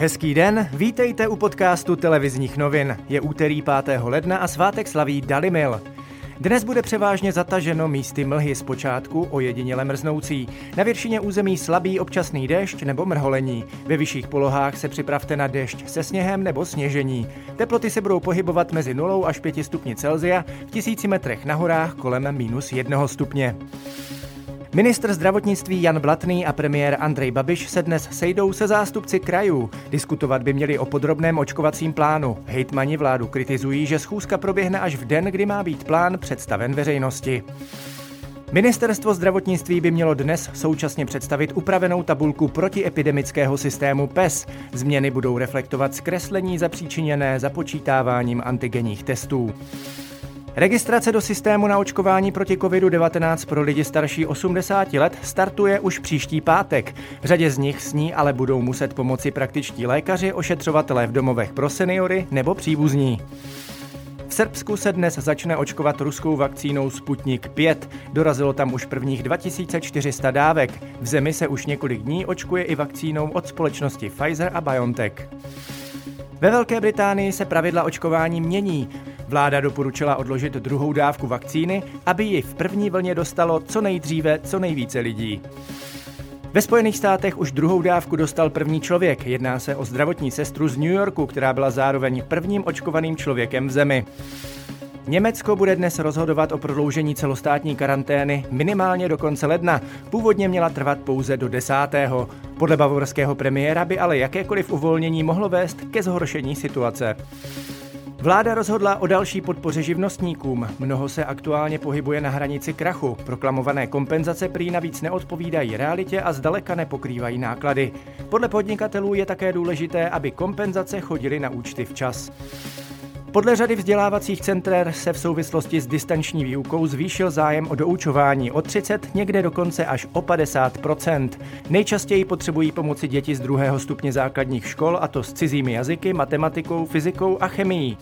Hezký den, vítejte u podcastu televizních novin. Je úterý 5. ledna a svátek slaví Dalimil. Dnes bude převážně zataženo místy mlhy, zpočátku ojediněle mrznoucí. Na většině území slabý občasný déšť nebo mrholení. Ve vyšších polohách se připravte na déšť se sněhem nebo sněžení. Teploty se budou pohybovat mezi 0 až 5 stupni Celsia, v 1000 metrech na horách kolem -1 stupně. Ministr zdravotnictví Jan Blatný a premiér Andrej Babiš se dnes sejdou se zástupci krajů. Diskutovat by měli o podrobném očkovacím plánu. Hejtmani vládu kritizují, že schůzka proběhne až v den, kdy má být plán představen veřejnosti. Ministerstvo zdravotnictví by mělo dnes současně představit upravenou tabulku protiepidemického systému PES. Změny budou reflektovat zkreslení zapříčiněné započítáváním antigenních testů. Registrace do systému na očkování proti COVID-19 pro lidi starší 80 let startuje už příští pátek. V řadě z nich s ní ale budou muset pomoci praktičtí lékaři, ošetřovatelé v domovech pro seniory nebo příbuzní. V Srbsku se dnes začne očkovat ruskou vakcínou Sputnik 5. Dorazilo tam už prvních 2400 dávek. V zemi se už několik dní očkuje i vakcínou od společnosti Pfizer a BioNTech. Ve Velké Británii se pravidla očkování mění. Vláda doporučila odložit druhou dávku vakcíny, aby ji v první vlně dostalo co nejdříve co nejvíce lidí. Ve Spojených státech už druhou dávku dostal první člověk. Jedná se o zdravotní sestru z New Yorku, která byla zároveň prvním očkovaným člověkem v zemi. Německo bude dnes rozhodovat o prodloužení celostátní karantény minimálně do konce ledna. Původně měla trvat pouze do 10. Podle bavorského premiéra by ale jakékoliv uvolnění mohlo vést ke zhoršení situace. Vláda rozhodla o další podpoře živnostníkům. Mnoho se aktuálně pohybuje na hranici krachu. Proklamované kompenzace prý navíc neodpovídají realitě a zdaleka nepokrývají náklady. Podle podnikatelů je také důležité, aby kompenzace chodily na účty včas. Podle řady vzdělávacích center se v souvislosti s distanční výukou zvýšil zájem o doučování o 30, někde dokonce až o 50%. Nejčastěji potřebují pomoci děti z 2. stupně základních škol, a to s cizími jazyky, matematikou, fyzikou a chemií.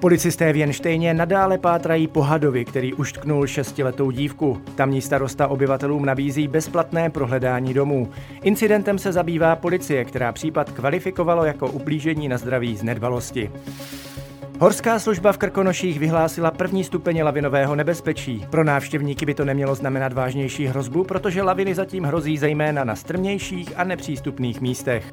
Policisté v Jenštejně nadále pátrají po hadovi, který uštknul 6letou dívku. Tamní starosta obyvatelům nabízí bezplatné prohledání domů. Incidentem se zabývá policie, která případ kvalifikovala jako ublížení na zdraví z nedbalosti. Horská služba v Krkonoších vyhlásila první stupeň lavinového nebezpečí. Pro návštěvníky by to nemělo znamenat vážnější hrozbu, protože laviny zatím hrozí zejména na strmějších a nepřístupných místech.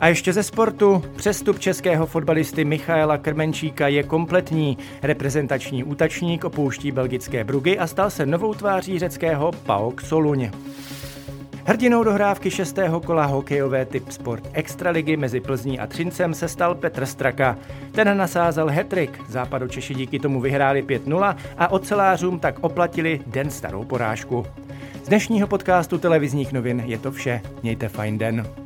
A ještě ze sportu. Přestup českého fotbalisty Michaela Krmenčíka je kompletní. Reprezentační útočník opouští belgické Bruggy a stal se novou tváří řeckého PAOK Solun. Hrdinou dohrávky 6. kola hokejové Tipsport extraligy mezi Plzní a Třincem se stal Petr Straka. Ten nasázal hattrick, Západočeši díky tomu vyhráli 5-0 a ocelářům tak oplatili den starou porážku. Z dnešního podcastu televizních novin je to vše. Mějte fajn den.